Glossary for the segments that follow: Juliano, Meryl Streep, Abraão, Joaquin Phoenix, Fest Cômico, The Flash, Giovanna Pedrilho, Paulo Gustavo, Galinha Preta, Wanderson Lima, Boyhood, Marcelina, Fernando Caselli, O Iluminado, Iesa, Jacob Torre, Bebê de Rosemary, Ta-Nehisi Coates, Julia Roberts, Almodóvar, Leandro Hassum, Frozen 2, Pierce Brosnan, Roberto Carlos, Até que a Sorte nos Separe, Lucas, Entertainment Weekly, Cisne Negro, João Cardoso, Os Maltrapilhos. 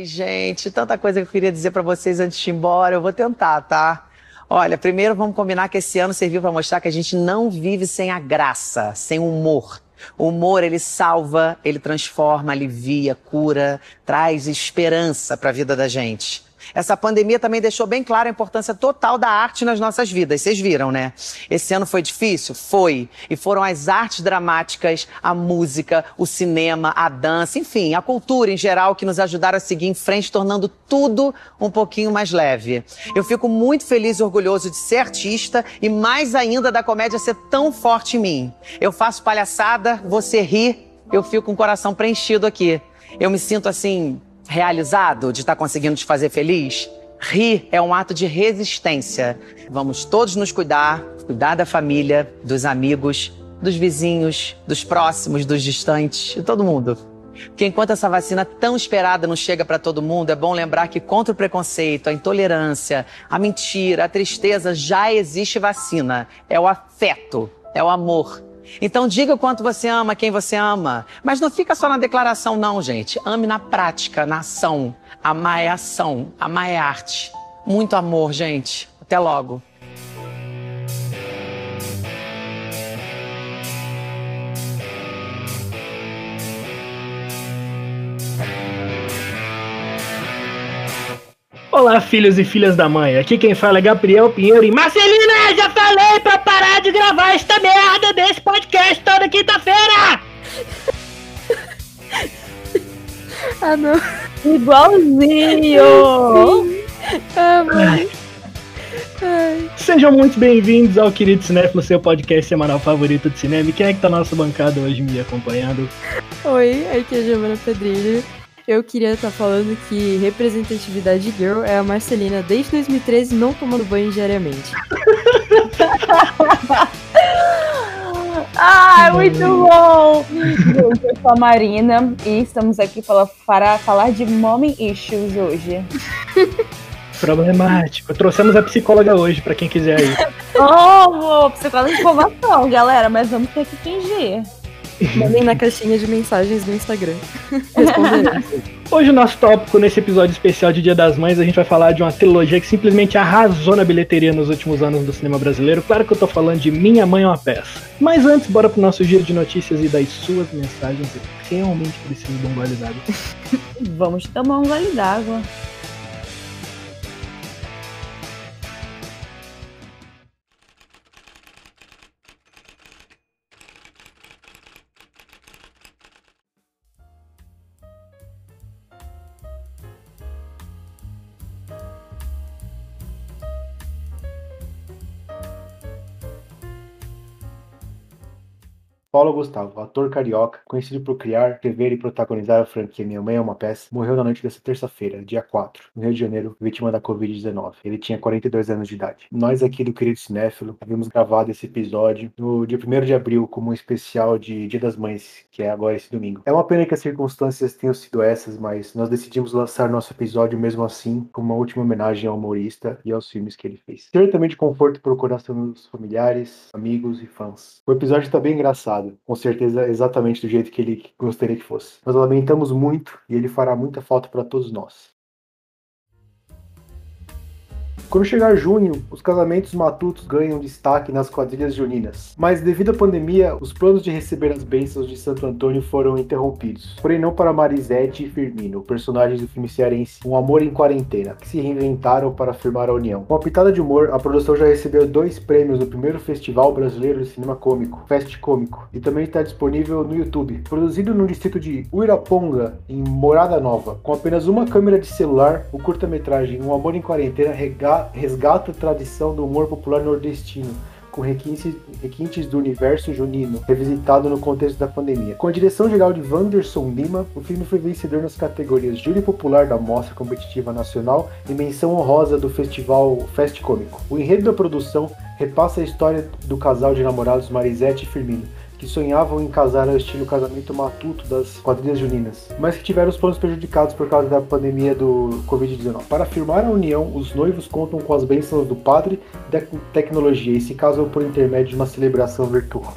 Ai, gente, tanta coisa que eu queria dizer pra vocês antes de ir embora. Eu vou tentar, tá? Olha, primeiro vamos combinar que esse ano serviu pra mostrar que a gente não vive sem a graça, sem o humor. O humor, ele salva, ele transforma, alivia, cura, traz esperança pra vida da gente. Essa pandemia também deixou bem claro a importância total da arte nas nossas vidas. Vocês viram, né? Esse ano foi difícil? Foi. E foram as artes dramáticas, a música, o cinema, a dança, enfim, a cultura em geral que nos ajudaram a seguir em frente, tornando tudo um pouquinho mais leve. Eu fico muito feliz e orgulhoso de ser artista e mais ainda da comédia ser tão forte em mim. Eu faço palhaçada, você ri, eu fico com o coração preenchido aqui. Eu me sinto assim... realizado, de estar conseguindo te fazer feliz? Rir é um ato de resistência. Vamos todos nos cuidar, cuidar da família, dos amigos, dos vizinhos, dos próximos, dos distantes, de todo mundo. Porque enquanto essa vacina tão esperada não chega para todo mundo, é bom lembrar que contra o preconceito, a intolerância, a mentira, a tristeza, já existe vacina. É o afeto, é o amor. Então diga o quanto você ama, quem você ama. Mas não fica só na declaração não, gente. Ame na prática, na ação. Amar é ação, amar é arte. Muito amor, gente. Até logo. Olá, filhos e filhas da mãe. Aqui quem fala é Gabriel Pinheiro e Marcelina, já falei pra parar de gravar esta merda desse podcast toda quinta-feira! Ah, não. Igualzinho! Ah, mãe. Ai. Sejam muito bem-vindos ao Queridos Cinéfilos, seu podcast semanal favorito de cinema. E quem é que tá na nossa bancada hoje me acompanhando? Oi, aqui é a Giovanna Pedrilho. Eu queria estar falando que representatividade girl é a Marcelina desde 2013 não tomando banho diariamente. Ah, muito bom! Eu sou a Marina e estamos aqui para falar de mommy issues hoje. Problemático. Trouxemos a psicóloga hoje, para quem quiser ir. Oh, psicóloga de informação, galera, mas vamos ter que fingir. Mandem na caixinha de mensagens do Instagram. Hoje o nosso tópico nesse episódio especial de Dia das Mães, a gente vai falar de uma trilogia que simplesmente arrasou na bilheteria nos últimos anos do cinema brasileiro. Claro que eu tô falando de Minha Mãe é uma Peça. Mas antes, bora pro nosso giro de notícias e das suas mensagens. Eu realmente preciso de um gole d'água. Vamos tomar um gole d'água. Paulo Gustavo, ator carioca, conhecido por criar, escrever e protagonizar a franquia Minha Mãe é uma Peça, morreu na noite desta terça-feira, dia 4, no Rio de Janeiro, vítima da Covid-19. Ele tinha 42 anos de idade. Nós aqui do Querido Cinéfilo havíamos gravado esse episódio no dia 1º de abril como um especial de Dia das Mães, que é agora esse domingo. É uma pena que as circunstâncias tenham sido essas, mas nós decidimos lançar nosso episódio mesmo assim, como uma última homenagem ao humorista e aos filmes que ele fez. Certamente conforto para o coração dos familiares, amigos e fãs. O episódio está bem engraçado. Com certeza, exatamente do jeito que ele gostaria que fosse. Nós lamentamos muito e ele fará muita falta para todos nós. Quando chegar junho, os casamentos matutos ganham destaque nas quadrilhas juninas. Mas devido à pandemia, os planos de receber as bênçãos de Santo Antônio foram interrompidos. Porém não para Marisete e Firmino, personagens do filme cearense Um Amor em Quarentena, que se reinventaram para afirmar a união. Com a pitada de humor, a produção já recebeu 2 prêmios no primeiro Festival Brasileiro de Cinema Cômico, Fest Cômico, e também está disponível no YouTube. Produzido no distrito de Uiraponga, em Morada Nova. Com apenas uma câmera de celular, o curta-metragem Um Amor em Quarentena resgata a tradição do humor popular nordestino, com requintes do universo junino, revisitado no contexto da pandemia. Com a direção geral de Wanderson Lima, o filme foi vencedor nas categorias Júri Popular da Mostra Competitiva Nacional e Menção Honrosa do Festival Fest Cômico. O enredo da produção repassa a história do casal de namorados Marisete e Firmino, que sonhavam em casar ao estilo casamento matuto das quadrilhas juninas, mas que tiveram os planos prejudicados por causa da pandemia do Covid-19. Para afirmar a união, os noivos contam com as bênçãos do padre e da tecnologia e se casam por intermédio de uma celebração virtual.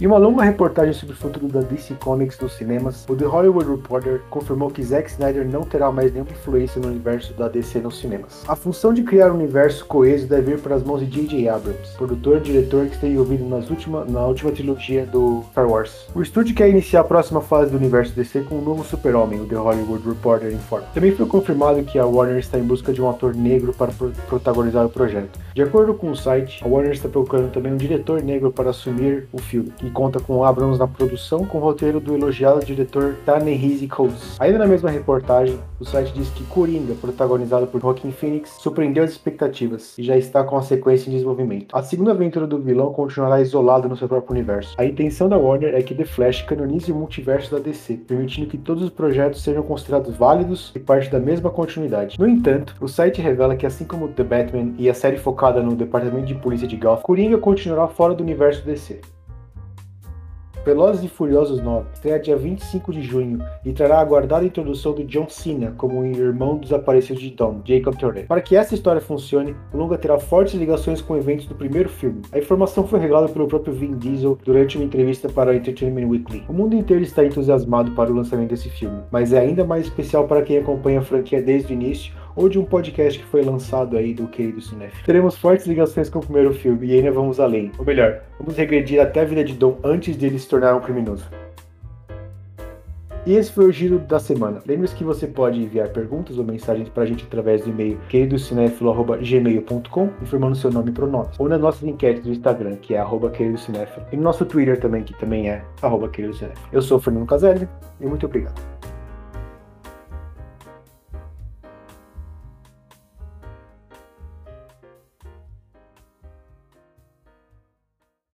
E Em uma longa reportagem sobre o futuro da DC Comics nos cinemas, o The Hollywood Reporter confirmou que Zack Snyder não terá mais nenhuma influência no universo da DC nos cinemas. A função de criar um universo coeso deve vir para as mãos de J.J. Abrams, produtor e diretor que está envolvido na última trilogia do Star Wars. O estúdio quer iniciar a próxima fase do universo DC com um novo super-homem, o The Hollywood Reporter informa. Também foi confirmado que a Warner está em busca de um ator negro para protagonizar o projeto. De acordo com o site, a Warner está procurando também um diretor negro para assumir o filme, que conta com Abrams na produção com o roteiro do elogiado diretor Ta-Nehisi Coates. Ainda na mesma reportagem, o site diz que Coringa, protagonizado por Joaquin Phoenix, surpreendeu as expectativas e já está com a sequência em desenvolvimento. A segunda aventura do vilão continuará isolada no seu próprio universo. A intenção da Warner é que The Flash canonize o multiverso da DC, permitindo que todos os projetos sejam considerados válidos e parte da mesma continuidade. No entanto, o site revela que, assim como The Batman e a série focada no departamento de polícia de Gotham, Coringa continuará fora do universo DC. Velozes e Furiosos 9 estreia dia 25 de junho e trará a aguardada introdução do John Cena como o irmão desaparecido de Dom, Jacob Torre. Para que essa história funcione, o longa terá fortes ligações com eventos do primeiro filme. A informação foi revelada pelo próprio Vin Diesel durante uma entrevista para a Entertainment Weekly. O mundo inteiro está entusiasmado para o lançamento desse filme, mas é ainda mais especial para quem acompanha a franquia desde o início ou de um podcast que foi lançado aí do Queridos Cinéfilos. Teremos fortes ligações com o primeiro filme e ainda vamos além. Ou melhor, vamos regredir até a vida de Dom antes dele se tornar um criminoso. E esse foi o Giro da Semana. Lembre-se que você pode enviar perguntas ou mensagens para a gente através do e-mail queridoscinéfilo@gmail.com, informando seu nome e pronomes, ou nas nossas enquetes do Instagram, que é @queridoscinéfilo, e no nosso Twitter também, que também é @queridoscinéfilo. Eu sou o Fernando Caselli e muito obrigado.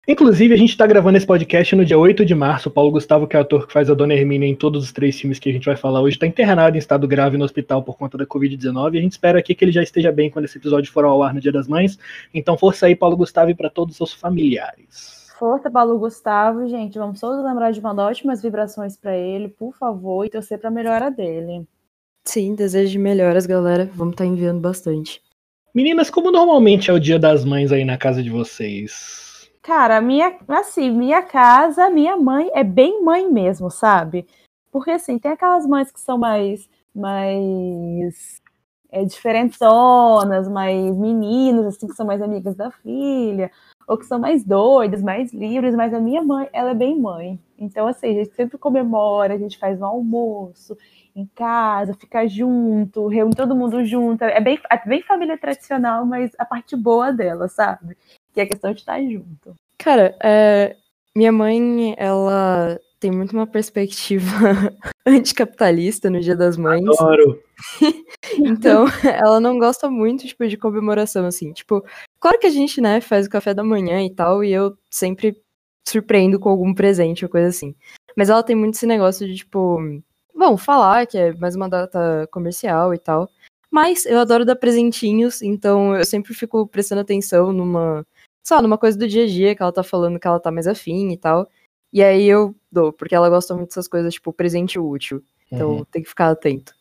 Inclusive, a gente está gravando esse podcast no dia 8 de março. O Paulo Gustavo, que é o ator que faz a Dona Hermínia em todos os 3 filmes que a gente vai falar hoje, está internado em estado grave no hospital por conta da Covid-19. E a gente espera aqui que ele já esteja bem quando esse episódio for ao ar no Dia das Mães. Então, força aí, Paulo Gustavo, e para todos os seus familiares. Força, Paulo Gustavo, gente. Vamos todos lembrar de mandar ótimas vibrações para ele, por favor, e torcer para a melhora dele. Sim, desejo de melhoras, galera. Vamos estar enviando bastante. Meninas, como normalmente é o Dia das Mães aí na casa de vocês? Cara, minha casa, minha mãe é bem mãe mesmo, sabe? Porque, assim, tem aquelas mães que são mais diferentonas, mais meninas, assim, que são mais amigas da filha, ou que são mais doidas, mais livres, mas a minha mãe, ela é bem mãe. Então, assim, a gente sempre comemora, a gente faz um almoço em casa, fica junto, reúne todo mundo junto. É bem família tradicional, mas a parte boa dela, sabe? Que é a questão de estar junto. Cara, minha mãe, ela tem muito uma perspectiva anticapitalista no Dia das Mães. Adoro! Então, ela não gosta muito, tipo, de comemoração, assim. Tipo, claro que a gente, né, faz o café da manhã e tal, e eu sempre surpreendo com algum presente ou coisa assim. Mas ela tem muito esse negócio de, tipo, bom, falar que é mais uma data comercial e tal. Mas eu adoro dar presentinhos, então eu sempre fico prestando atenção numa coisa do dia a dia, que ela tá falando que ela tá mais afim e tal. E aí eu dou, porque ela gosta muito dessas coisas, tipo, presente útil. Então tem que ficar atento.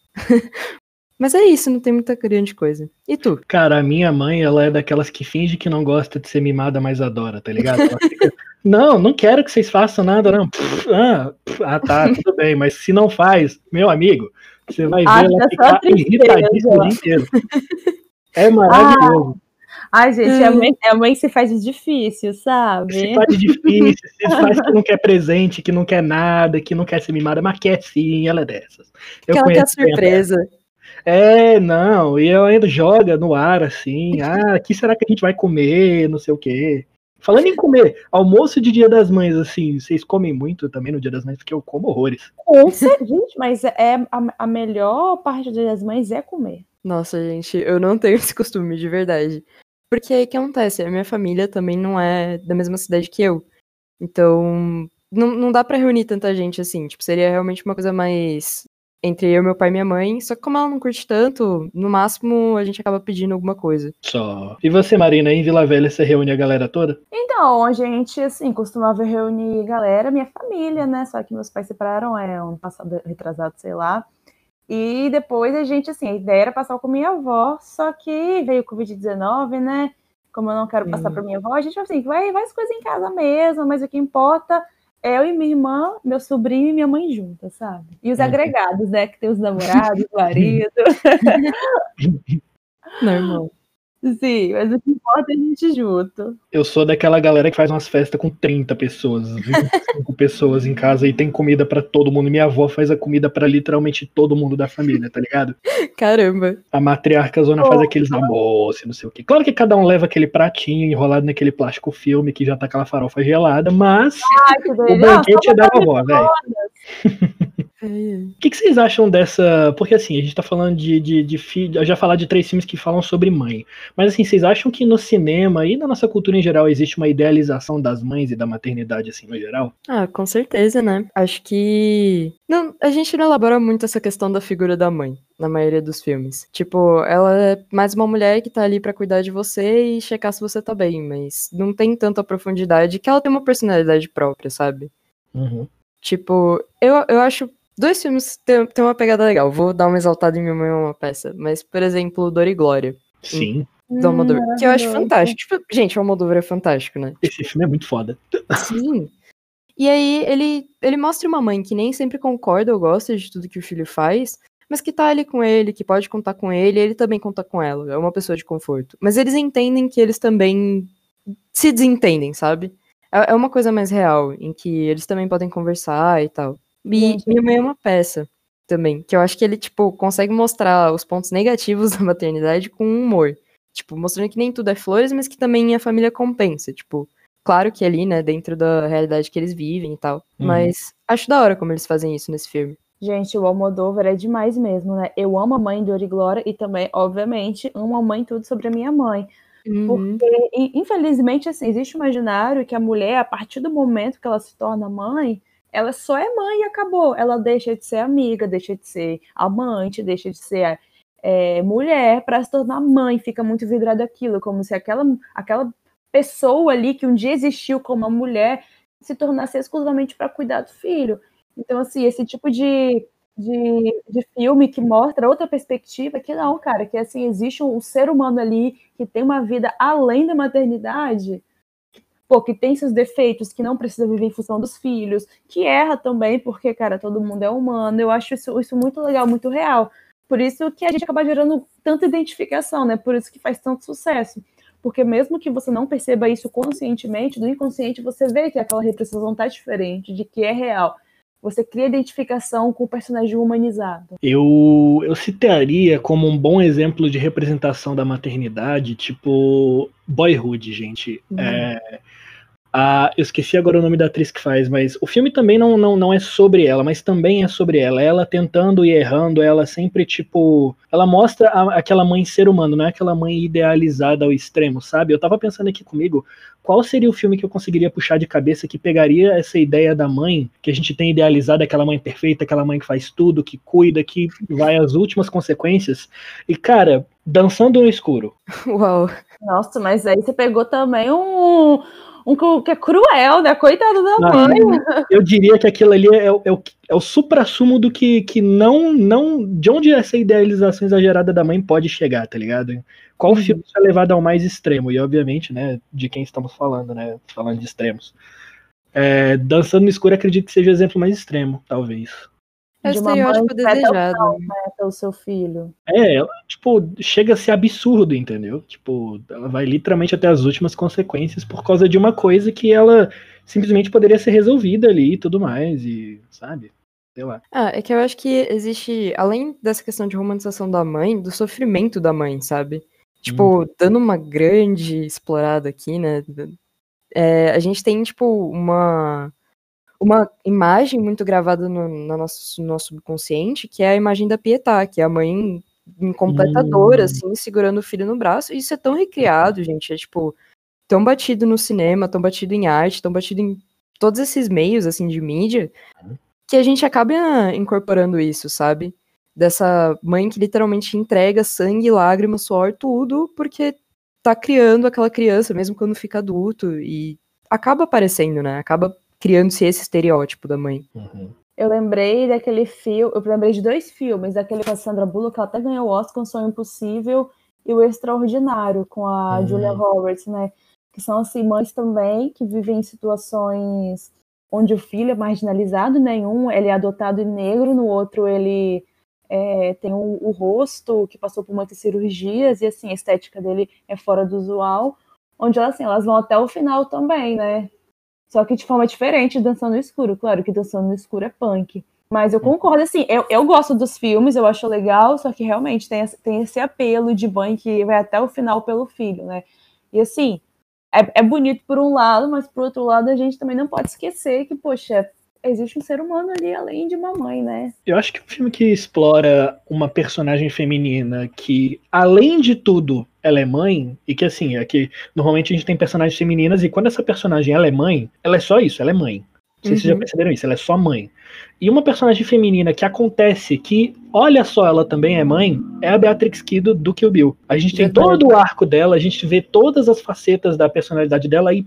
Mas é isso, não tem muita grande coisa. E tu? Cara, a minha mãe, ela é daquelas que finge que não gosta de ser mimada, mas adora, tá ligado? Ela fica... não quero que vocês façam nada, não. Tá, tudo bem, mas se não faz, meu amigo, você vai ver ela ficar irritadíssima o dia inteiro. É maravilhoso. Ai, gente, a mãe se faz de difícil, sabe? Se faz que não quer presente, que não quer nada, que não quer ser mimada, mas quer sim, ela é dessas. Eu ela quer surpresa. E eu ainda joga no ar, assim, que será que a gente vai comer, não sei o quê. Falando em comer, almoço de Dia das Mães, assim, vocês comem muito também no Dia das Mães, porque eu como horrores. Gente, mas a melhor parte do Dia das Mães é comer. Nossa, gente, eu não tenho esse costume, de verdade. Porque aí o que acontece? A minha família também não é da mesma cidade que eu. Então, não dá pra reunir tanta gente, assim. Tipo, seria realmente uma coisa mais entre eu, meu pai e minha mãe. Só que como ela não curte tanto, no máximo a gente acaba pedindo alguma coisa. Só. E você, Marina, em Vila Velha você reúne a galera toda? Então, a gente, assim, costumava reunir galera, minha família, né? Só que meus pais separaram, ano passado, retrasado, sei lá. E depois a gente, assim, a ideia era passar com minha avó, só que veio o Covid-19, né? Como eu não quero passar pra minha avó, a gente falou assim, vai as coisas em casa mesmo, mas o que importa eu e minha irmã, meu sobrinho e minha mãe juntas, sabe? E os agregados, né? Que tem os namorados, o marido. Normal. Sim, mas o que importa é a gente junto. Eu sou daquela galera que faz umas festas com 30 pessoas, 25 pessoas em casa e tem comida pra todo mundo. Minha avó faz a comida pra literalmente todo mundo da família, tá ligado? Caramba. A matriarca zona faz aqueles almoços, não sei o quê. Claro que cada um leva aquele pratinho enrolado naquele plástico filme que já tá aquela farofa gelada, mas o banquete é da avó, velho. O que vocês acham dessa... Porque assim, a gente tá falando de filho... Eu já falar de 3 filmes que falam sobre mãe. Mas assim, vocês acham que no cinema e na nossa cultura em geral existe uma idealização das mães e da maternidade assim no geral? Ah, com certeza, né? Acho que... Não, a gente não elabora muito essa questão da figura da mãe na maioria dos filmes. Tipo, ela é mais uma mulher que tá ali pra cuidar de você e checar se você tá bem. Mas não tem tanta profundidade que ela tem uma personalidade própria, sabe? Uhum. Tipo, eu acho... 2 filmes têm uma pegada legal. Vou dar uma exaltada em Minha Mãe é uma Peça. Mas, por exemplo, Dor e Glória. Sim. Do Almodóvar, que eu acho fantástico. Tipo, gente, o Almodóvar é fantástico, né? Esse filme é muito foda. Sim. E aí, ele mostra uma mãe que nem sempre concorda ou gosta de tudo que o filho faz, mas que tá ali com ele, que pode contar com ele, e ele também conta com ela. É uma pessoa de conforto. Mas eles entendem que eles também se desentendem, sabe? É uma coisa mais real, em que eles também podem conversar e tal. E Minha Mãe é uma Peça também, que eu acho que ele, tipo, consegue mostrar os pontos negativos da maternidade com humor. Tipo, mostrando que nem tudo é flores, mas que também a família compensa. Tipo, claro que ali, né, dentro da realidade que eles vivem e tal. Mas acho da hora como eles fazem isso nesse filme. Gente, o Almodóvar é demais mesmo, né? Eu amo a mãe de Dor e Glória e também, obviamente, amo a mãe Tudo Sobre a Minha Mãe. Porque, infelizmente, assim, existe um imaginário que a mulher, a partir do momento que ela se torna mãe... Ela só é mãe e acabou. Ela deixa de ser amiga, deixa de ser amante, deixa de ser mulher para se tornar mãe. Fica muito vidrada aquilo, como se aquela pessoa ali que um dia existiu como uma mulher se tornasse exclusivamente para cuidar do filho. Então, assim, esse tipo de filme que mostra outra perspectiva, que não, cara, que assim, existe um ser humano ali que tem uma vida além da maternidade... Pô, que tem seus defeitos, que não precisa viver em função dos filhos, que erra também, porque, cara, todo mundo é humano. Eu acho isso muito legal, muito real. Por isso que a gente acaba gerando tanta identificação, né? Por isso que faz tanto sucesso. Porque mesmo que você não perceba isso conscientemente, do inconsciente você vê que aquela representação tá diferente, de que é real. Você cria identificação com o personagem humanizado. Eu citaria como um bom exemplo de representação da maternidade, tipo Boyhood, gente. Eu esqueci agora o nome da atriz que faz, mas o filme também não é sobre ela, mas também é sobre ela. Ela tentando e errando, ela sempre, tipo... Ela mostra aquela mãe ser humano, não é aquela mãe idealizada ao extremo, sabe? Eu tava pensando aqui comigo, qual seria o filme que eu conseguiria puxar de cabeça que pegaria essa ideia da mãe, que a gente tem idealizada, aquela mãe perfeita, aquela mãe que faz tudo, que cuida, que vai às últimas consequências. E, cara, Dançando no Escuro. Uau. Nossa, mas aí você pegou também um que é cruel, né? Coitado da mãe. Eu diria que aquilo ali é o suprassumo do que não... De onde essa idealização exagerada da mãe pode chegar, tá ligado? Qual filme é levado ao mais extremo? E, obviamente, né? De quem estamos falando, né? Falando de extremos. Dançando no Escuro, acredito que seja o exemplo mais extremo, talvez. De uma mãe que mata o seu filho. Ela, tipo, chega a ser absurdo, entendeu? Tipo, ela vai literalmente até as últimas consequências por causa de uma coisa que ela simplesmente poderia ser resolvida ali e tudo mais, e sabe? Sei lá. É que eu acho que existe, além dessa questão de romantização da mãe, do sofrimento da mãe, sabe? Tipo, dando uma grande explorada aqui, né? A gente tem, tipo, uma imagem muito gravada no nosso subconsciente, que é a imagem da Pietá, que é a mãe incompletadora, assim, segurando o filho no braço. Isso é tão recriado, gente. É, tipo, tão batido no cinema, tão batido em arte, tão batido em todos esses meios, assim, de mídia, que a gente acaba incorporando isso, sabe? Dessa mãe que literalmente entrega sangue, lágrimas, suor, tudo, porque tá criando aquela criança, mesmo quando fica adulto, e acaba aparecendo, né? Acaba criando-se esse estereótipo da mãe. Eu lembrei daquele filme, eu lembrei de 2 filmes, daquele com a Sandra Bullock, que ela até ganhou o Oscar, Um Sonho Impossível e O Extraordinário, com a Julia Roberts, né? Que são, assim, mães também, que vivem em situações onde o filho é marginalizado, né? Em um ele é adotado e negro, no outro ele tem o rosto que passou por muitas cirurgias, e assim, a estética dele é fora do usual, onde assim, elas vão até o final também, né? Só que de forma diferente, Dançando no Escuro. Claro que Dançando no Escuro é punk. Mas eu concordo, assim, eu gosto dos filmes, eu acho legal, só que realmente tem esse apelo de mãe que vai até o final pelo filho, né? E assim, é bonito por um lado, mas por outro lado a gente também não pode esquecer que, poxa, existe um ser humano ali além de uma mãe, né? Eu acho que é um filme que explora uma personagem feminina que, além de tudo, ela é mãe, e que assim, é que normalmente a gente tem personagens femininas e quando essa personagem ela é mãe, ela é só isso, ela é mãe. Não sei se vocês já perceberam isso, ela é só mãe. E uma personagem feminina que acontece que, olha só, ela também é mãe, é a Beatrix Kiddo do Kill Bill. A gente tem todo o arco dela, a gente vê todas as facetas da personalidade dela e,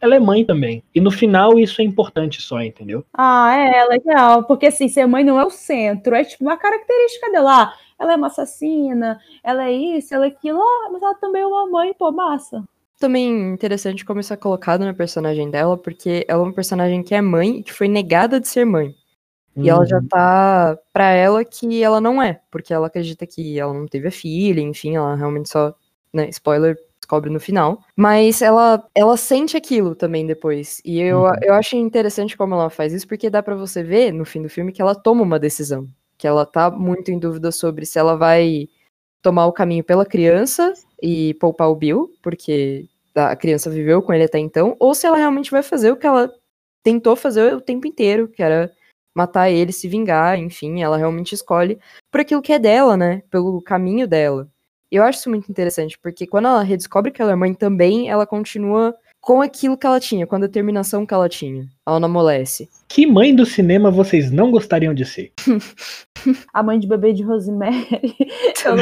ela é mãe também. E no final isso é importante só, entendeu? É legal, porque assim, ser mãe não é o centro, é tipo uma característica dela. Ela é uma assassina, ela é isso, ela é aquilo, mas ela também é uma mãe, pô, massa. Também interessante como isso é colocado na personagem dela, porque ela é uma personagem que é mãe e que foi negada de ser mãe. E ela já tá pra ela que ela não é, porque ela acredita que ela não teve a filha, enfim, ela realmente só, né, spoiler, descobre no final. Mas ela sente aquilo também depois. E eu acho interessante como ela faz isso, porque dá pra você ver no fim do filme que ela toma uma decisão, que ela tá muito em dúvida sobre se ela vai tomar o caminho pela criança e poupar o Bill, porque a criança viveu com ele até então, ou se ela realmente vai fazer o que ela tentou fazer o tempo inteiro, que era matar ele, se vingar, enfim, ela realmente escolhe por aquilo que é dela, né, pelo caminho dela. Eu acho isso muito interessante, porque quando ela redescobre que ela é mãe também, ela continua com aquilo que ela tinha, com a determinação que ela tinha. Ela não amolece. Que mãe do cinema vocês não gostariam de ser? A mãe de Bebê de Rosemary. Eu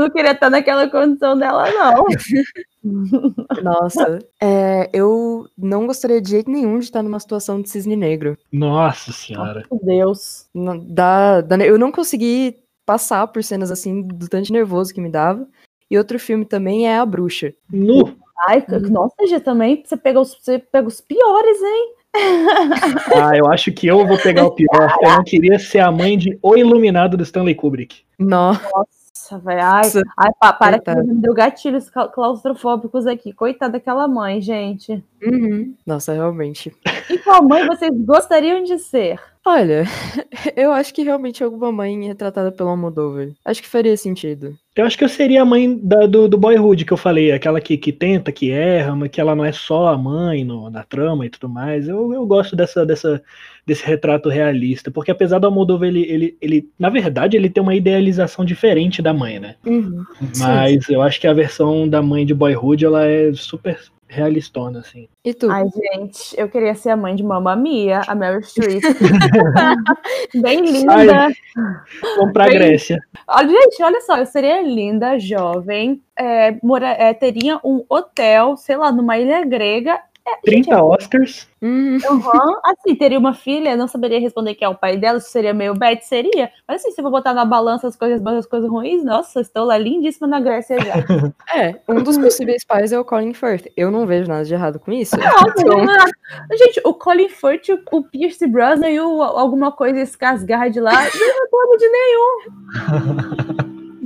não queria estar naquela condição dela, não. Nossa. Eu não gostaria de jeito nenhum de estar numa situação de cisne negro. Nossa senhora. Meu Deus. Eu não consegui passar por cenas assim do tanto nervoso que me dava. E outro filme também é A Bruxa. Nu! Ai, nossa, Gê, também você pega os piores, hein? Eu acho que eu vou pegar o pior. Eu não queria ser a mãe de O Iluminado do Stanley Kubrick. Nossa, velho. Para que me deu gatilhos claustrofóbicos aqui. Coitada daquela mãe, gente. Nossa, realmente. E qual mãe vocês gostariam de ser? Olha, eu acho que realmente alguma mãe retratada pelo Almodóvar. Acho que faria sentido. Eu acho que eu seria a mãe do Boyhood que eu falei, aquela que tenta, que erra, mas que ela não é só a mãe na trama e tudo mais. Eu gosto desse retrato realista, porque apesar do Almodóvar, ele na verdade, ele tem uma idealização diferente da mãe, né? Mas sim. Eu acho que a versão da mãe de Boyhood, ela é super realistona, assim. E tu? Ai, gente, eu queria ser a mãe de Mamma Mia, a Meryl Streep. Bem linda. Ai, vamos pra Grécia. Olha, gente, olha só, eu seria linda, jovem, teria um hotel, sei lá, numa ilha grega. 30 gente, Oscars. Assim, teria uma filha, não saberia responder quem é o pai dela, se seria meio bad, seria. Mas assim, se eu vou botar na balança as coisas boas e as coisas ruins, nossa, estou lá lindíssima na Grécia já. Um dos possíveis pais é o Colin Firth. Eu não vejo nada de errado com isso. Gente, o Colin Firth, o Pierce Brosnan e o alguma coisa Skarsgård lá, não reclamo de nenhum.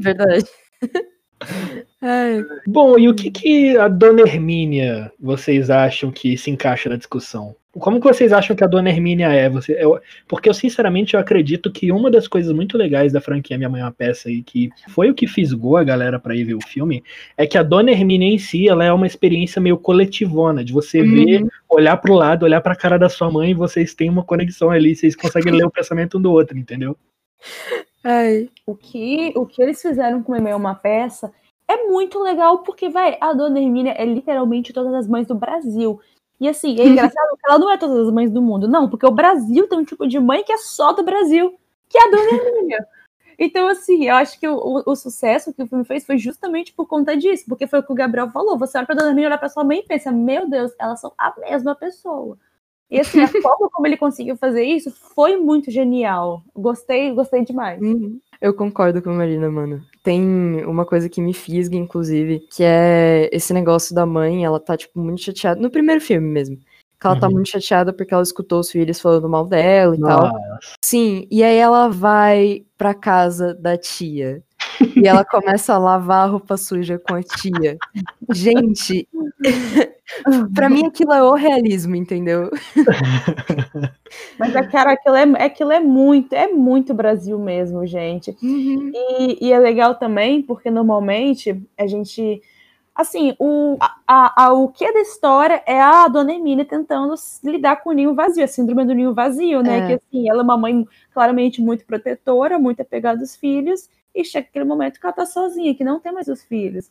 Verdade. Bom, e o que a Dona Hermínia vocês acham que se encaixa na discussão? Como que vocês acham que a Dona Hermínia é? Porque eu sinceramente acredito que uma das coisas muito legais da franquia Minha Mãe é uma Peça e que foi o que fisgou a galera pra ir ver o filme, é que a Dona Hermínia em si, ela é uma experiência meio coletivona, de você ver, olhar pro lado, olhar pra cara da sua mãe e vocês têm uma conexão ali, vocês conseguem ler o pensamento um do outro, entendeu? O que eles fizeram com Minha Mãe é uma Peça é muito legal, porque, véi, a Dona Hermínia é literalmente todas as mães do Brasil. E assim, é engraçado que ela não é todas as mães do mundo, não, porque o Brasil tem um tipo de mãe que é só do Brasil, que é a Dona Hermínia. Então, assim, eu acho que o sucesso que o filme fez foi justamente por conta disso, porque foi o que o Gabriel falou, você olha pra Dona Hermínia, olha pra sua mãe e pensa, meu Deus, elas são a mesma pessoa. E assim, a forma como ele conseguiu fazer isso foi muito genial. Gostei demais. Eu concordo com a Marina, mano. Tem uma coisa que me fisga, inclusive, que é esse negócio da mãe, ela tá, tipo, muito chateada. No primeiro filme mesmo. que ela tá muito chateada porque ela escutou os filhos falando mal dela e tal. Sim, e aí ela vai pra casa da tia. E ela começa a lavar a roupa suja com a tia. Gente, pra mim aquilo é o realismo, entendeu? Mas, cara, aquilo é muito Brasil mesmo, gente. Uhum. E é legal também, porque normalmente a gente... Assim, o que da história é a Dona Hermínia tentando lidar com o ninho vazio, a síndrome do ninho vazio, né? É. Que assim, ela é uma mãe claramente muito protetora, muito apegada aos filhos, e chega aquele momento que ela tá sozinha, que não tem mais os filhos.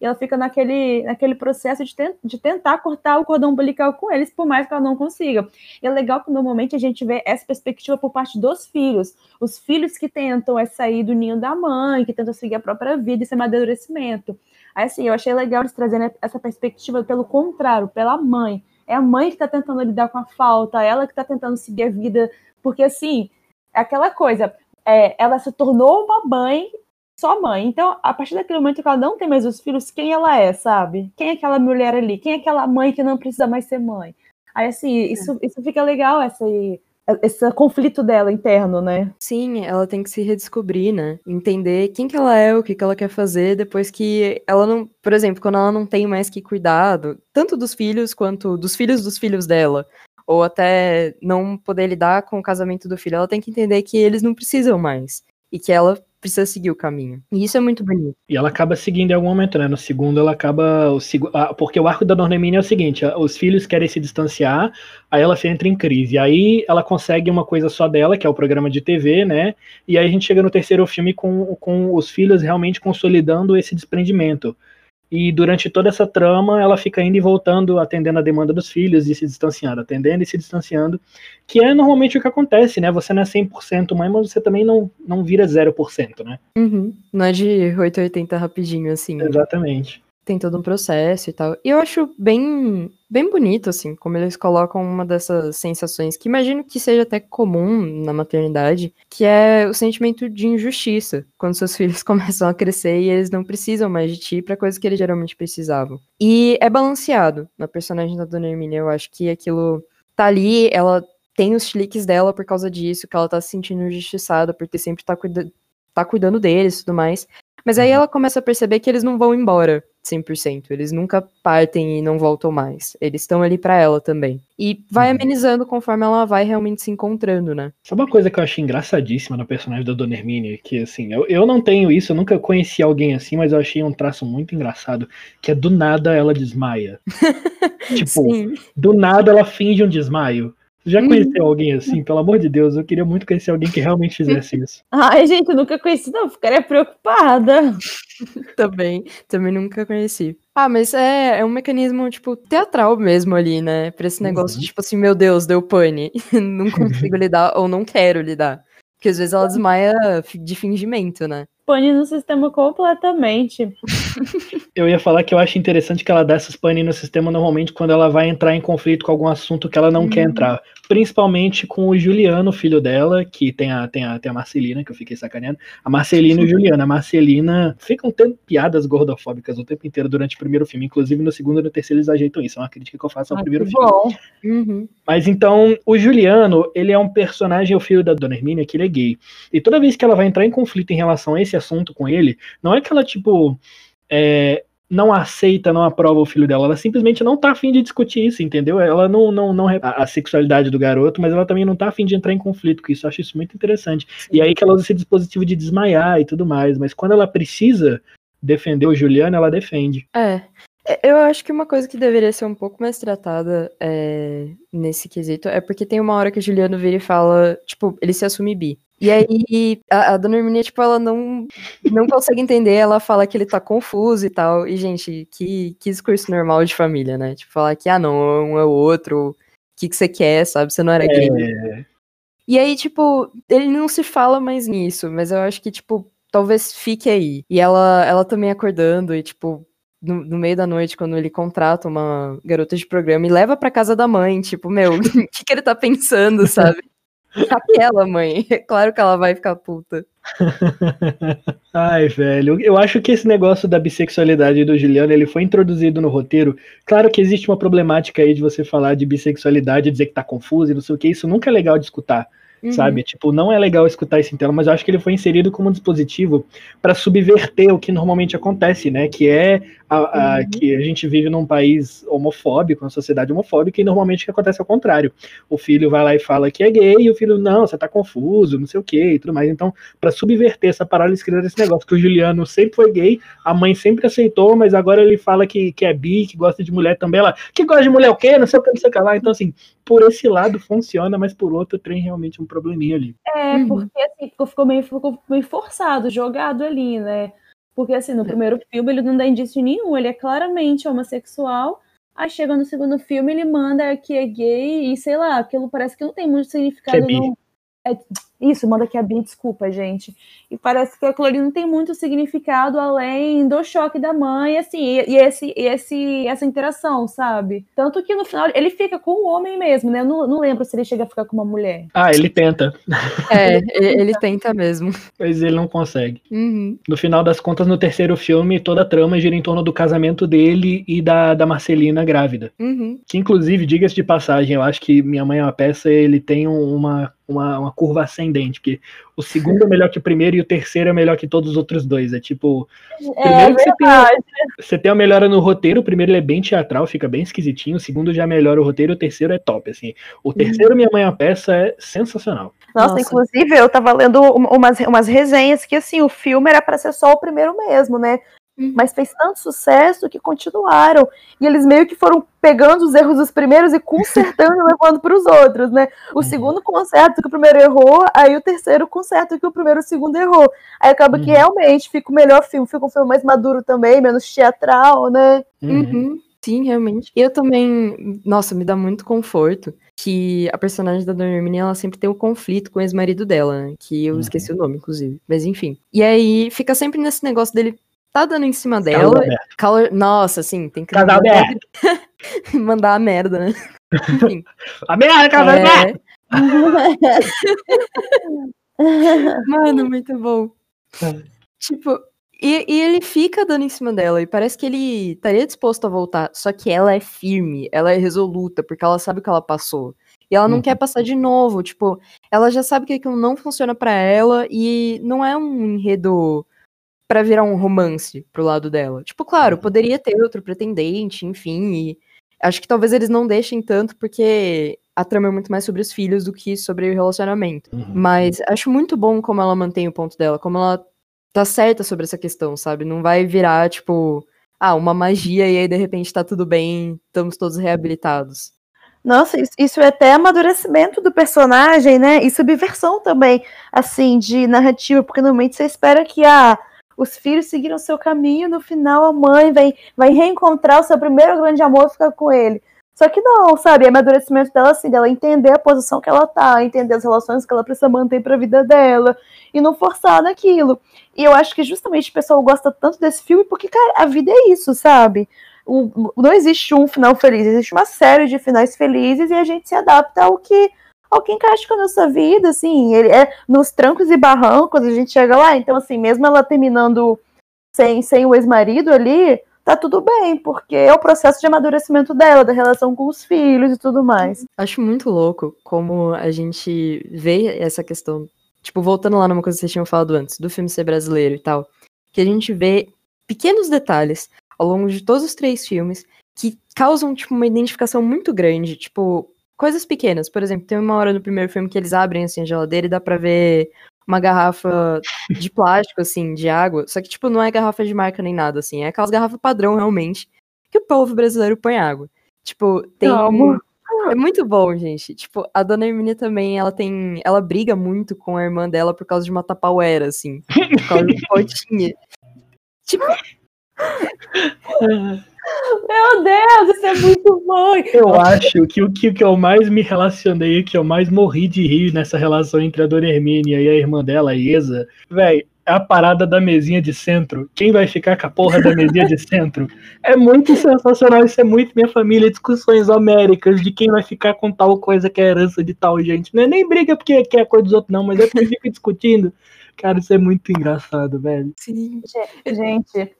E ela fica naquele processo de tentar cortar o cordão umbilical com eles, por mais que ela não consiga. E é legal que normalmente a gente vê essa perspectiva por parte dos filhos. Os filhos que tentam sair do ninho da mãe, que tentam seguir a própria vida, esse amadurecimento. Aí, assim, eu achei legal eles trazerem essa perspectiva pelo contrário, pela mãe. É a mãe que tá tentando lidar com a falta, ela que tá tentando seguir a vida. Porque, assim, é aquela coisa, ela se tornou uma mãe, só mãe. Então, a partir daquele momento que ela não tem mais os filhos, quem ela é, sabe? Quem é aquela mulher ali? Quem é aquela mãe que não precisa mais ser mãe? Aí, assim, isso fica legal, esse conflito dela interno, né? Sim, ela tem que se redescobrir, né? Entender quem que ela é, o que ela quer fazer, depois que ela não... Por exemplo, quando ela não tem mais que cuidar, tanto dos filhos quanto dos filhos dela, ou até não poder lidar com o casamento do filho, ela tem que entender que eles não precisam mais, e que ela precisa seguir o caminho. E isso é muito bonito. E ela acaba seguindo em algum momento, né? No segundo, ela acaba... porque o arco da Dona Hermínia é o seguinte, os filhos querem se distanciar, aí ela se entra em crise. Aí ela consegue uma coisa só dela, que é o programa de TV, né? E aí a gente chega no terceiro filme com os filhos realmente consolidando esse desprendimento. E durante toda essa trama, ela fica indo e voltando, atendendo a demanda dos filhos e se distanciando, atendendo e se distanciando, que é normalmente o que acontece, né? Você não é 100% mãe, mas você também não vira 0%, né? Uhum. Não é de 880 rapidinho, assim. Exatamente. Tem todo um processo e tal. E eu acho bem, bem bonito, assim, como eles colocam uma dessas sensações, que imagino que seja até comum na maternidade, que é o sentimento de injustiça, quando seus filhos começam a crescer e eles não precisam mais de ti pra coisa que eles geralmente precisavam. E é balanceado. Na personagem da Dona Hermínia, eu acho que aquilo tá ali, ela tem os chiliques dela por causa disso, que ela tá se sentindo injustiçada, porque sempre tá cuidando deles e tudo mais. Mas aí ela começa a perceber que eles não vão embora 100%, eles nunca partem e não voltam mais, eles estão ali pra ela também, e vai amenizando conforme ela vai realmente se encontrando, né? Sabe uma coisa que eu achei engraçadíssima na personagem da Dona Hermínia, que assim, eu não tenho isso, eu nunca conheci alguém assim, mas eu achei um traço muito engraçado, que é do nada ela desmaia. Tipo, sim. Do nada ela finge um desmaio. Já conheceu alguém assim? Pelo amor de Deus, eu queria muito conhecer alguém que realmente fizesse isso. Ai, gente, eu nunca conheci, não. Ficaria preocupada. Também nunca conheci. Ah, mas é um mecanismo, tipo, teatral mesmo ali, né? Pra esse negócio, tipo assim, meu Deus, deu pane. Não consigo lidar ou não quero lidar. Porque às vezes ela desmaia de fingimento, né? Pane no sistema completamente. Eu ia falar que eu acho interessante que ela dá essas pane no sistema normalmente quando ela vai entrar em conflito com algum assunto que ela não quer entrar. Principalmente com o Juliano, filho dela, que tem a Marcelina, que eu fiquei sacaneando. A Marcelina e o Juliano. A Marcelina ficam tendo piadas gordofóbicas o tempo inteiro durante o primeiro filme. Inclusive no segundo e no terceiro eles ajeitam isso. É uma crítica que eu faço ao primeiro filme. Uhum. Mas então, o Juliano, ele é um personagem, o filho da Dona Hermínia, que ele é gay. E toda vez que ela vai entrar em conflito em relação a esse assunto com ele, não é que ela, tipo, não aceita, não aprova o filho dela, ela simplesmente não tá afim de discutir isso, entendeu? Ela não a sexualidade do garoto, mas ela também não tá afim de entrar em conflito com isso, eu acho isso muito interessante. Sim. E aí que ela usa esse dispositivo de desmaiar e tudo mais, mas quando ela precisa defender o Juliano, ela defende. Eu acho que uma coisa que deveria ser um pouco mais tratada nesse quesito é porque tem uma hora que o Juliano vira e fala, tipo, ele se assume bi. E aí, a Dona Hermínia, tipo, ela não consegue entender, ela fala que ele tá confuso e tal, e, gente, que discurso normal de família, né? Tipo, falar que, não, um é o outro, o que você quer, sabe? Você não era gay. E aí, tipo, ele não se fala mais nisso, mas eu acho que, tipo, talvez fique aí. E ela também acordando e, tipo, no meio da noite, quando ele contrata uma garota de programa e leva pra casa da mãe, tipo, meu, o que ele tá pensando, sabe? Aquela mãe. É claro que ela vai ficar puta. Ai, velho. Eu acho que esse negócio da bissexualidade do Juliano, ele foi introduzido no roteiro. Claro que existe uma problemática aí de você falar de bissexualidade, dizer que tá confuso e não sei o que. Isso nunca é legal de escutar, sabe? Tipo, não é legal escutar isso em tela, mas eu acho que ele foi inserido como um dispositivo para subverter o que normalmente acontece, né? Que é que a gente vive num país homofóbico, uma sociedade homofóbica, e normalmente o que acontece é o contrário. O filho vai lá e fala que é gay, e o filho, não, você tá confuso, não sei o que, e tudo mais. Então, para subverter essa parada, eles criaram esse negócio, que o Juliano sempre foi gay, a mãe sempre aceitou, mas agora ele fala que é bi, que gosta de mulher também. Ela, que gosta de mulher o quê? Não sei o que, não sei o que lá. Então, assim, por esse lado funciona, mas por outro, tem realmente um probleminha ali. É, porque assim, ficou meio forçado, jogado ali, né? Porque assim, no primeiro filme ele não dá indício nenhum, ele é claramente homossexual, aí chega no segundo filme ele manda que é gay e sei lá, aquilo parece que não tem muito significado. Que é bi. Não... É, isso, manda que é bi, desculpa, gente. E parece que aquilo ali não tem muito significado além do choque da mãe, assim, essa interação, sabe? Tanto que no final ele fica com o homem mesmo, né? Eu não lembro se ele chega a ficar com uma mulher. Ah, ele tenta. É, ele tenta mesmo. Mas ele não consegue. No final das contas, no terceiro filme, toda a trama gira em torno do casamento dele e da Marcelina grávida. Que, inclusive, diga-se de passagem, eu acho que Minha Mãe é uma Peça, ele tem uma curva ascendente, porque o segundo é melhor que o primeiro e o terceiro é melhor que todos os outros dois. É tipo, primeiro você tem a melhora no roteiro, o primeiro ele é bem teatral, fica bem esquisitinho, o segundo já melhora o roteiro, o terceiro é top, assim. O terceiro, Minha Mãe é uma Peça, é sensacional. Nossa, inclusive eu tava lendo umas resenhas que, assim, o filme era pra ser só o primeiro mesmo, né? Mas fez tanto sucesso que continuaram. E eles meio que foram pegando os erros dos primeiros e consertando e levando para os outros, né? O segundo conserta que o primeiro errou, aí o terceiro conserta que o primeiro e o segundo errou. Aí acaba que realmente fica o melhor filme, fica um filme mais maduro também, menos teatral, né? Sim, realmente. E eu também, nossa, me dá muito conforto que a personagem da Dona Hermínia, ela sempre tem um conflito com o ex-marido dela, né? Que eu esqueci o nome, inclusive. Mas enfim. E aí fica sempre nesse negócio dele tá dando em cima dela. Nossa, assim, tem que mandar a merda, né? Enfim. A merda, casal merda! Mano, muito bom. Tipo, e ele fica dando em cima dela, e parece que ele estaria disposto a voltar, só que ela é firme, ela é resoluta, porque ela sabe o que ela passou. E ela não quer passar de novo, tipo, ela já sabe que aquilo não funciona pra ela, e não é um enredo pra virar um romance pro lado dela. Tipo, claro, poderia ter outro pretendente, enfim, e acho que talvez eles não deixem tanto, porque a trama é muito mais sobre os filhos do que sobre o relacionamento. Mas acho muito bom como ela mantém o ponto dela, como ela tá certa sobre essa questão, sabe? Não vai virar, tipo, uma magia e aí de repente tá tudo bem, estamos todos reabilitados. Nossa, isso é até amadurecimento do personagem, né? E subversão também, assim, de narrativa, porque normalmente você espera que os filhos seguiram seu caminho, no final a mãe vai reencontrar o seu primeiro grande amor e ficar com ele. Só que não, sabe? É amadurecimento dela, assim, dela entender a posição que ela tá, entender as relações que ela precisa manter pra vida dela, e não forçar naquilo. E eu acho que justamente o pessoal gosta tanto desse filme porque, cara, a vida é isso, sabe? Não existe um final feliz, existe uma série de finais felizes e a gente se adapta ao que encaixa com a nossa vida, assim, ele é nos trancos e barrancos, a gente chega lá, então, assim, mesmo ela terminando sem o ex-marido ali, tá tudo bem, porque é o processo de amadurecimento dela, da relação com os filhos e tudo mais. Acho muito louco como a gente vê essa questão, tipo, voltando lá numa coisa que vocês tinham falado antes, do filme ser brasileiro e tal, que a gente vê pequenos detalhes ao longo de todos os três filmes que causam, tipo, uma identificação muito grande, tipo, coisas pequenas. Por exemplo, tem uma hora no primeiro filme que eles abrem, assim, a geladeira e dá pra ver uma garrafa de plástico, assim, de água. Só que, tipo, não é garrafa de marca nem nada, assim. É aquelas garrafas padrão, realmente, que o povo brasileiro põe água. Tipo, tem... É muito bom, gente. Tipo, a Dona Hermínia também, ela briga muito com a irmã dela por causa de uma tapauera, assim. Por causa de uma potinha. Tipo... Meu Deus, isso é muito bom. Eu acho que o que eu mais me relacionei, que eu mais morri de rir nessa relação entre a Dona Hermínia e a irmã dela, a Iesa, velho, é a parada da mesinha de centro. Quem vai ficar com a porra da mesinha de centro? É muito sensacional, isso é muito minha família, discussões homéricas de quem vai ficar com tal coisa que é herança de tal gente. Não é nem briga porque é coisa dos outros, não, mas é porque fica discutindo. Cara, isso é muito engraçado, velho. Sim. Gente,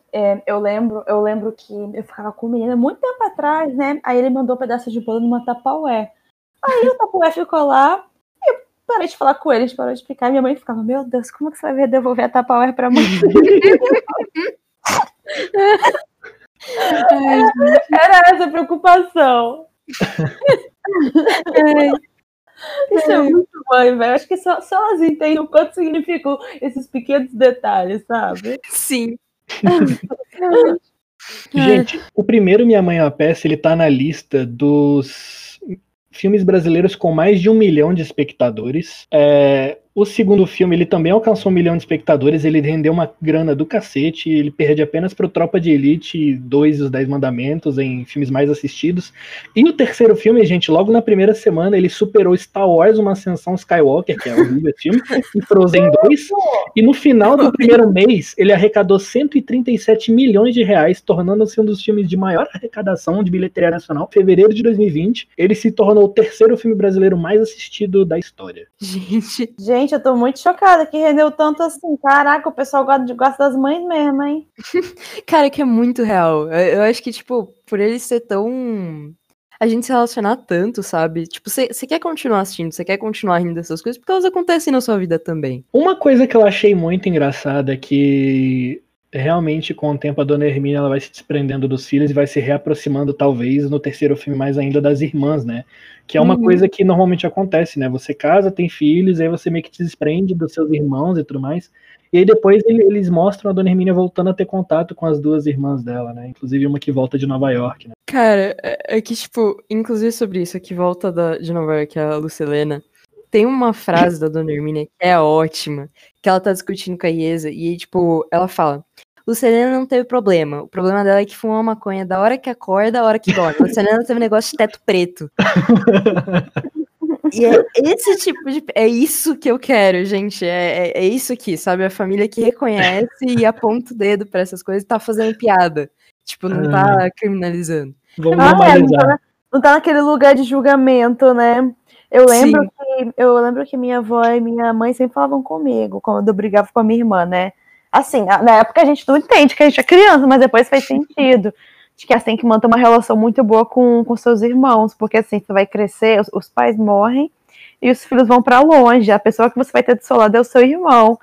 eu lembro que eu ficava com o menino muito tempo atrás, né? Aí ele mandou um pedaço de bolo numa tapaué. Aí o tapaué ficou lá. Parei de falar com ele, a gente parou de explicar. Minha mãe ficava, meu Deus, como é que você vai devolver a Tupperware pra mãe? Era essa a preocupação. Isso é muito mãe, velho. Acho que só elas entendem o quanto significam esses pequenos detalhes, sabe? Sim. Gente, o primeiro Minha Mãe é uma Peça, ele tá na lista dos filmes brasileiros com mais de 1 milhão de espectadores. O segundo filme, ele também alcançou 1 milhão de espectadores, ele rendeu uma grana do cacete, ele perde apenas pro Tropa de Elite 2 e os 10 Mandamentos em filmes mais assistidos. E o terceiro filme, gente, logo na primeira semana, ele superou Star Wars, Uma Ascensão Skywalker, que é o meu filme, e Frozen 2, e no final do primeiro mês, ele arrecadou 137 milhões de reais, tornando-se um dos filmes de maior arrecadação de bilheteria nacional. Em fevereiro de 2020, ele se tornou o terceiro filme brasileiro mais assistido da história. Gente, eu tô muito chocada que rendeu tanto assim. Caraca, o pessoal gosta das mães mesmo, hein? Cara, que é muito real. Eu acho que, tipo, por ele ser tão... a gente se relacionar tanto, sabe? Tipo, você quer continuar assistindo, você quer continuar rindo dessas coisas, porque elas acontecem na sua vida também. Uma coisa que eu achei muito engraçada é que realmente, com o tempo, a Dona Hermínia, ela vai se desprendendo dos filhos e vai se reaproximando, talvez, no terceiro filme, mais ainda, das irmãs, né? Que é uma coisa que normalmente acontece, né? Você casa, tem filhos, aí você meio que se desprende dos seus irmãos e tudo mais. E aí depois eles mostram a Dona Hermínia voltando a ter contato com as duas irmãs dela, né? Inclusive uma que volta de Nova York, né? Cara, é que, tipo, inclusive sobre isso, a que volta de Nova York, a Luciliana, tem uma frase da Dona Hermínia que é ótima, que ela tá discutindo com a Iesa, e, tipo, ela fala... Luciliana não teve problema. O problema dela é que fumou uma maconha da hora que acorda à hora que dorme. Luciliana teve negócio de teto preto. E é esse tipo de... é isso que eu quero, gente. É isso aqui, sabe? A família que reconhece e aponta o dedo pra essas coisas e tá fazendo piada. Tipo, não tá criminalizando. Vamos normalizar. Não tá naquele lugar de julgamento, né? Eu lembro que minha avó e minha mãe sempre falavam comigo, quando eu brigava com a minha irmã, né? Assim, na época a gente não entende que a gente é criança, mas depois faz sentido. De que assim tem que manter uma relação muito boa com seus irmãos, porque assim, você vai crescer, os pais morrem e os filhos vão pra longe. A pessoa que você vai ter do seu lado é o seu irmão.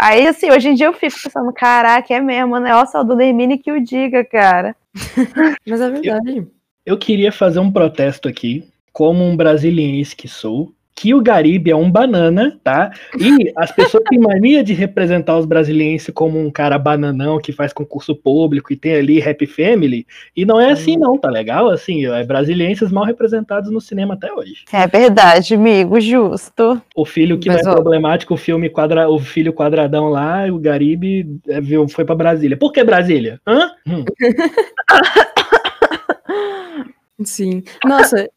Aí assim, hoje em dia eu fico pensando, caraca, é mesmo, né? Olha só, o Dona Hermínia que o diga, cara. Mas é verdade. Eu queria fazer um protesto aqui, como um brasiliense que sou, que o Garibe é um banana, tá? E as pessoas têm mania de representar os brasilienses como um cara bananão que faz concurso público e tem ali Happy Family. E não é assim não, tá legal? Assim, brasilienses mal representados no cinema até hoje. É verdade, amigo, justo. O filho que não é problemático, o filho quadradão lá, o Garibe foi pra Brasília. Por que Brasília? Hã? Sim. Nossa...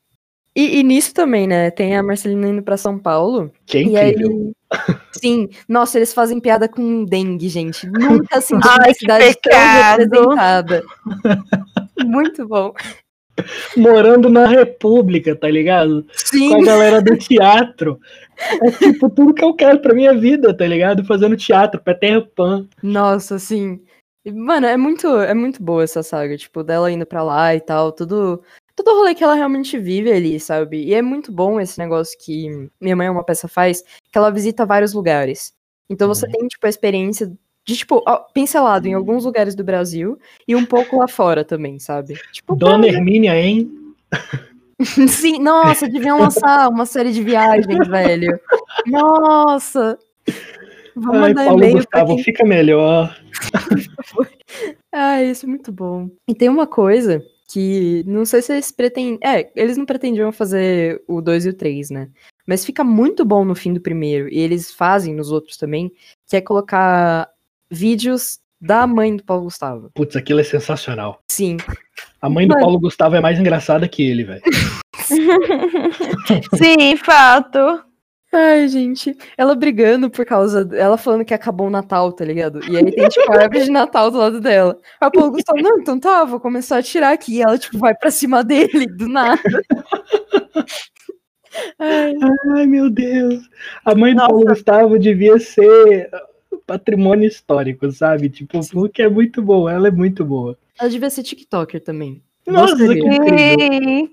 E nisso também, né? Tem a Marcelina indo pra São Paulo. Que incrível. Aí, sim. Nossa, eles fazem piada com dengue, gente. Nunca senti uma cidade tão representada. Muito bom. Morando na República, tá ligado? Sim. Com a galera do teatro. É tipo tudo que eu quero pra minha vida, tá ligado? Fazendo teatro, Peter Pan. Nossa, sim. Mano, é muito boa essa saga. Tipo, dela indo pra lá e tal, tudo... todo o rolê que ela realmente vive ali, sabe? E é muito bom esse negócio que Minha Mãe é uma Peça faz, que ela visita vários lugares. Então você tem, tipo, a experiência de, tipo, pincelado em alguns lugares do Brasil e um pouco lá fora também, sabe? Tipo, Dona Hermínia, hein? Sim, nossa, deviam lançar uma série de viagens, velho. Nossa! Vamos mandar Paulo e-mail Gustavo, quem... fica melhor. Ai, isso é muito bom. E tem uma coisa... que não sei se eles pretendem... eles não pretendiam fazer o 2 e o 3, né? Mas fica muito bom no fim do primeiro, e eles fazem nos outros também, que é colocar vídeos da mãe do Paulo Gustavo. Putz, aquilo é sensacional. Sim. A mãe do Paulo Gustavo é mais engraçada que ele, velho. Sim, fato. Ai, gente. Ela brigando por causa... Ela falando que acabou o Natal, tá ligado? E aí tem, tipo, a árvore de Natal do lado dela. Aí o Paulo Gustavo, não, então tá, vou começar a tirar aqui. E ela, tipo, vai pra cima dele, do nada. Ai, ai, meu Deus. A mãe do Paulo Gustavo devia ser patrimônio histórico, sabe? Tipo, porque é muito boa, ela é muito boa. Ela devia ser TikToker também. Nossa, que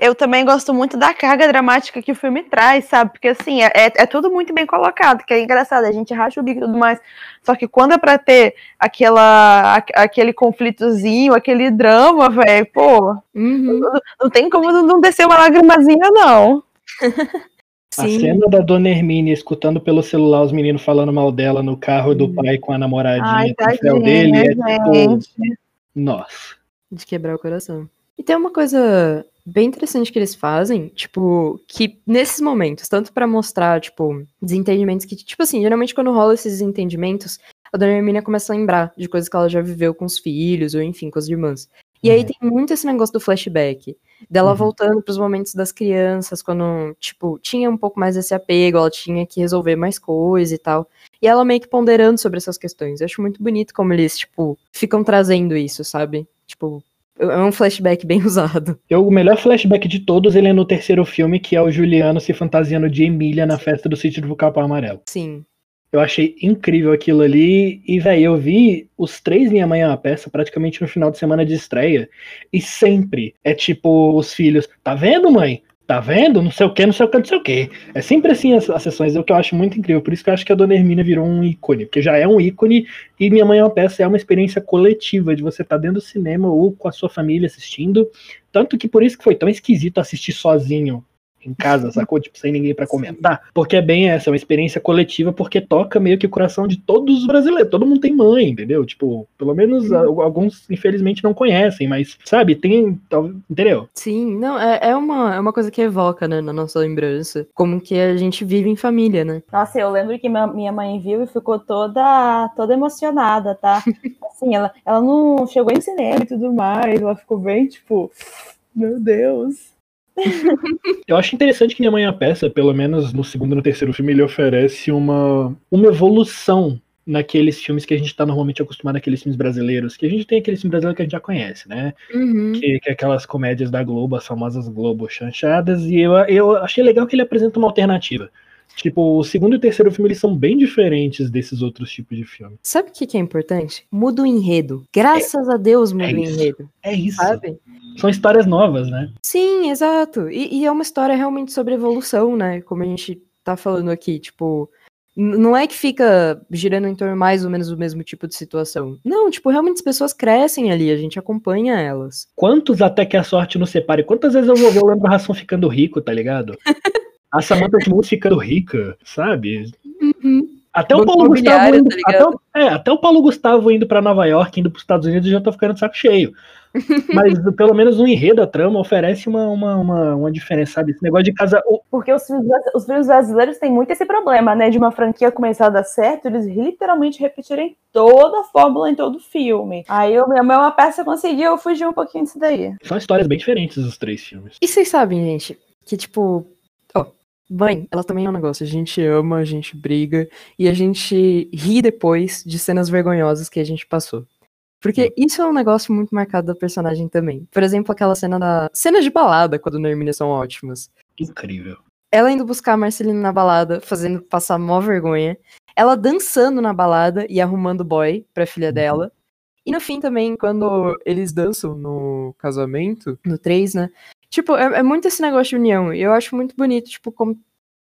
eu também gosto muito da carga dramática que o filme traz, sabe? Porque, assim, é tudo muito bem colocado, que é engraçado, a gente racha o bico e tudo mais. Só que quando é pra ter aquele conflitozinho, aquele drama, velho, pô, não tem como não descer uma lagrimazinha, não. A cena da Dona Hermínia escutando pelo celular os meninos falando mal dela no carro do pai com a namoradinha do céu dele, tipo, nossa. De quebrar o coração. E tem uma coisa bem interessante que eles fazem, tipo, que nesses momentos, tanto pra mostrar, tipo, desentendimentos que, tipo assim, geralmente quando rola esses desentendimentos, a Dona Hermínia começa a lembrar de coisas que ela já viveu com os filhos, ou enfim, com as irmãs. E aí tem muito esse negócio do flashback, dela voltando pros momentos das crianças, quando, tipo, tinha um pouco mais esse apego, ela tinha que resolver mais coisa e tal. E ela meio que ponderando sobre essas questões. Eu acho muito bonito como eles, tipo, ficam trazendo isso, sabe? Tipo, é um flashback bem usado. O melhor flashback de todos, ele é no terceiro filme, que é o Juliano se fantasiando de Emília na festa do sítio do Capão Amarelo. Sim. Eu achei incrível aquilo ali. E, velho, eu vi os 3 Minha Mãe é uma Peça praticamente no final de semana de estreia. E sempre é tipo os filhos, tá vendo, mãe? Tá vendo? Não sei o que, não sei o que, não sei o que. É sempre assim as sessões, é o que eu acho muito incrível. Por isso que eu acho que a Dona Hermínia virou um ícone, porque já é um ícone e Minha Mãe é uma Peça é uma experiência coletiva de você estar dentro do cinema ou com a sua família assistindo. Tanto que por isso que foi tão esquisito assistir sozinho em casa, sacou? Tipo, sem ninguém pra comentar. Porque é bem essa, é uma experiência coletiva, porque toca meio que o coração de todos os brasileiros. Todo mundo tem mãe, entendeu? Tipo, pelo menos alguns, infelizmente, não conhecem, mas, sabe, tem, entendeu? Sim, não, é uma coisa que evoca, né, na nossa lembrança, como que a gente vive em família, né? Nossa, eu lembro que minha mãe viu e ficou toda emocionada, tá? Assim, ela não chegou em cinema e tudo mais, ela ficou bem, tipo, meu Deus... Eu acho interessante que Minha Mãe é uma Peça, pelo menos no segundo e no terceiro filme, ele oferece uma evolução naqueles filmes que a gente tá normalmente acostumado, naqueles filmes brasileiros, que a gente tem aqueles filmes brasileiros que a gente já conhece, né? Que é aquelas comédias da Globo, as famosas Globo chanchadas, e eu achei legal que ele apresenta uma alternativa. Tipo, o segundo e o terceiro filme, eles são bem diferentes desses outros tipos de filme. Sabe o que é importante? Muda o enredo. Graças a Deus muda o enredo. É isso. Sabe? São histórias novas, né? Sim, exato. E é uma história realmente sobre evolução, né? Como a gente tá falando aqui, tipo... Não é que fica girando em torno mais ou menos do mesmo tipo de situação. Não, tipo, realmente as pessoas crescem ali, a gente acompanha elas. Quantos Até Que a Sorte Nos Separe? Quantas vezes eu vou ver o Leandro Hassum ficando rico, tá ligado? A Samantha Schmutz ficando rica, sabe? Até o Paulo Gustavo indo, tá até o Paulo Gustavo indo pra Nova York, indo pros Estados Unidos, já tá ficando de saco cheio. Mas pelo menos um enredo, a trama, oferece uma diferença, sabe? Esse negócio de casa... Porque os filmes brasileiros têm muito esse problema, né? De uma franquia começar a dar certo, eles literalmente repetirem toda a fórmula em todo filme. Aí Minha Mãe é uma Peça conseguiu fugir um pouquinho disso daí. São histórias bem diferentes os 3 filmes. E vocês sabem, gente, que tipo... Mãe, ela também é um negócio, a gente ama, a gente briga e a gente ri depois de cenas vergonhosas que a gente passou. Porque isso é um negócio muito marcado da personagem também. Por exemplo, aquela cena cenas de balada com a Dona Hermínia são ótimas. Incrível. Ela indo buscar a Marcelina na balada, fazendo passar mó vergonha. Ela dançando na balada e arrumando boy pra filha dela. E no fim também, quando eles dançam no casamento, no 3, né? Tipo, é muito esse negócio de união. E eu acho muito bonito, tipo, como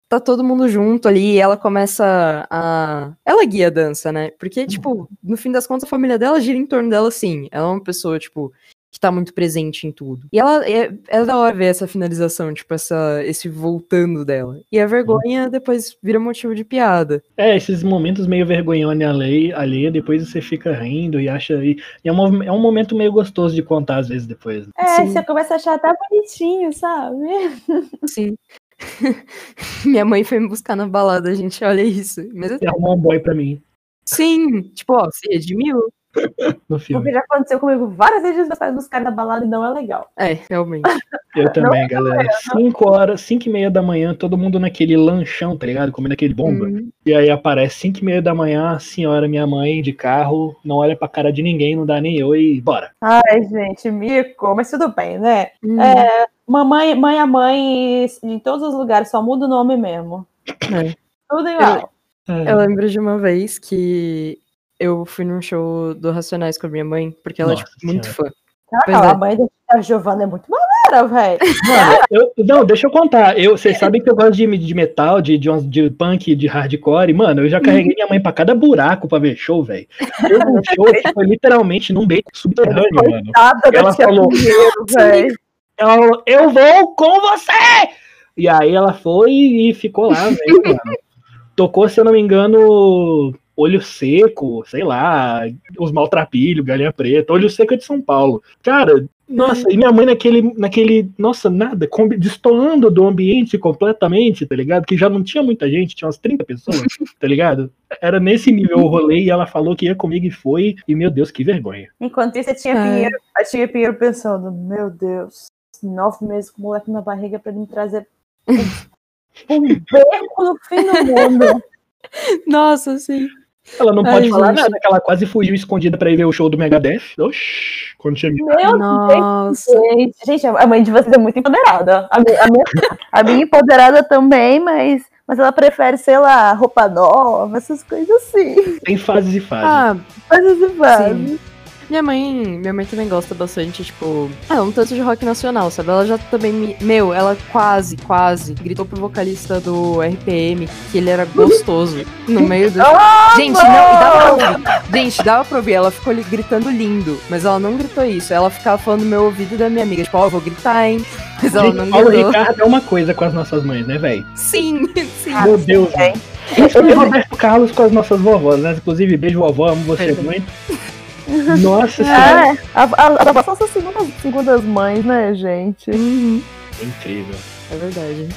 tá todo mundo junto ali e ela começa a... Ela guia a dança, né? Porque, tipo, no fim das contas, a família dela gira em torno dela, sim. Ela é uma pessoa, tipo, que tá muito presente em tudo. E ela é da hora ver essa finalização, tipo, esse voltando dela. E a vergonha depois vira motivo de piada. É, esses momentos meio vergonhões alheia, depois você fica rindo e acha... E é um momento meio gostoso de contar, às vezes, depois. É, sim. Você começa a achar até bonitinho, sabe? Sim. Minha mãe foi me buscar na balada, gente, olha isso. Mas você arrumou um boy pra mim. Sim, tipo, ó, se redimiu. Porque já aconteceu comigo várias vezes, meus pais buscarem na balada e não é legal. É, realmente. Eu também, não, galera. 5 horas, 5 e meia da manhã, todo mundo naquele lanchão, tá ligado? Comendo aquele bomba. E aí aparece 5 e meia da manhã, a senhora, minha mãe, de carro, não olha pra cara de ninguém, não dá nem oi, bora. Ai, gente, mico, mas tudo bem, né? É, mamãe, mãe a mãe, em todos os lugares, só muda o nome mesmo. É. Tudo igual. Eu lembro de uma vez que eu fui num show do Racionais com a minha mãe, porque ela é tipo, muito fã. Cara, a mãe da Giovanna é muito maneira, velho. Não, deixa eu contar. Vocês sabem que eu gosto de metal, de punk, de hardcore. Mano, eu já carreguei minha mãe pra cada buraco pra ver show, velho. Eu vi um show que foi literalmente num beco subterrâneo, mano. Ela falou, eu vou com você! E aí ela foi e ficou lá, velho. Tocou, se eu não me engano, Olho Seco, sei lá, Os Maltrapilhos, Galinha Preta. Olho Seco é de São Paulo. Cara, nossa, e minha mãe naquele nossa, nada, destoando do ambiente completamente, tá ligado? Que já não tinha muita gente, tinha umas 30 pessoas, tá ligado? Era nesse nível o rolê e ela falou que ia comigo e foi, e meu Deus, que vergonha. Enquanto isso, eu tinha Pinheiro pensando, meu Deus, 9 meses com o moleque na barriga pra ele me trazer um beco no fim do mundo. Nossa, sim. Ela não pode falar nada, que ela quase fugiu escondida pra ir ver o show do Megadeth. Oxi, quando chegou. Nossa. Gente, a mãe de vocês é muito empoderada. A minha empoderada também, mas ela prefere, sei lá, roupa nova, essas coisas assim. Tem fases e fases. Sim. Minha mãe também gosta bastante, tipo, um tanto de rock nacional, sabe? Ela já também ela quase gritou pro vocalista do RPM que ele era gostoso no meio do... Gente, dava pra ouvir, ela ficou gritando lindo, mas ela não gritou isso, ela ficava falando no meu ouvido da minha amiga, tipo, eu vou gritar, hein? Mas ela não gritou. Paulo Ricardo é uma coisa com as nossas mães, né, véi? Sim. Meu Deus, eu e Roberto Carlos com as nossas vovós, né? Inclusive, beijo, vovó, amo você muito. Nossa senhora. A vovó são suas segundas mães, né, gente? É incrível. É verdade.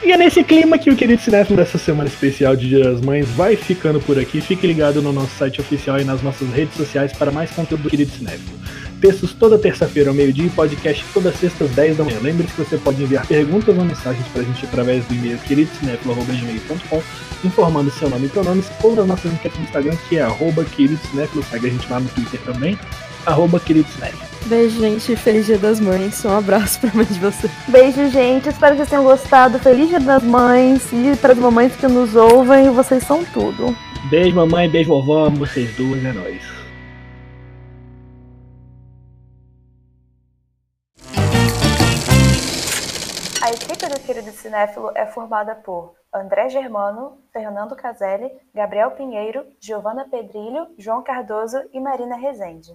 E é nesse clima que o Querido Cinéfilo dessa semana especial de Dia das Mães vai ficando por aqui. Fique ligado no nosso site oficial e nas nossas redes sociais para mais conteúdo do Querido Cinéfilo. Textos toda terça-feira ao meio-dia e podcast toda sexta às 10 da manhã. Lembre-se que você pode enviar perguntas ou mensagens para a gente através do e-mail queridocinéfilo@gmail.com, informando seu nome e pronomes, ou nas nossas enquetes no Instagram, que é @queridocinéfilo. Segue a gente lá no Twitter também, @queridocinéfilo. Beijo, gente. Feliz Dia das Mães. Um abraço pra mãe de vocês. Beijo, gente. Espero que vocês tenham gostado. Feliz Dia das Mães. E para as mamães que nos ouvem, vocês são tudo. Beijo, mamãe. Beijo, vovó. Amo vocês duas. É nóis. A equipe do Querido Cinéfilo é formada por André Germano, Fernando Caselli, Gabriel Pinheiro, Giovanna Pedrilho, João Cardoso e Marina Rezende.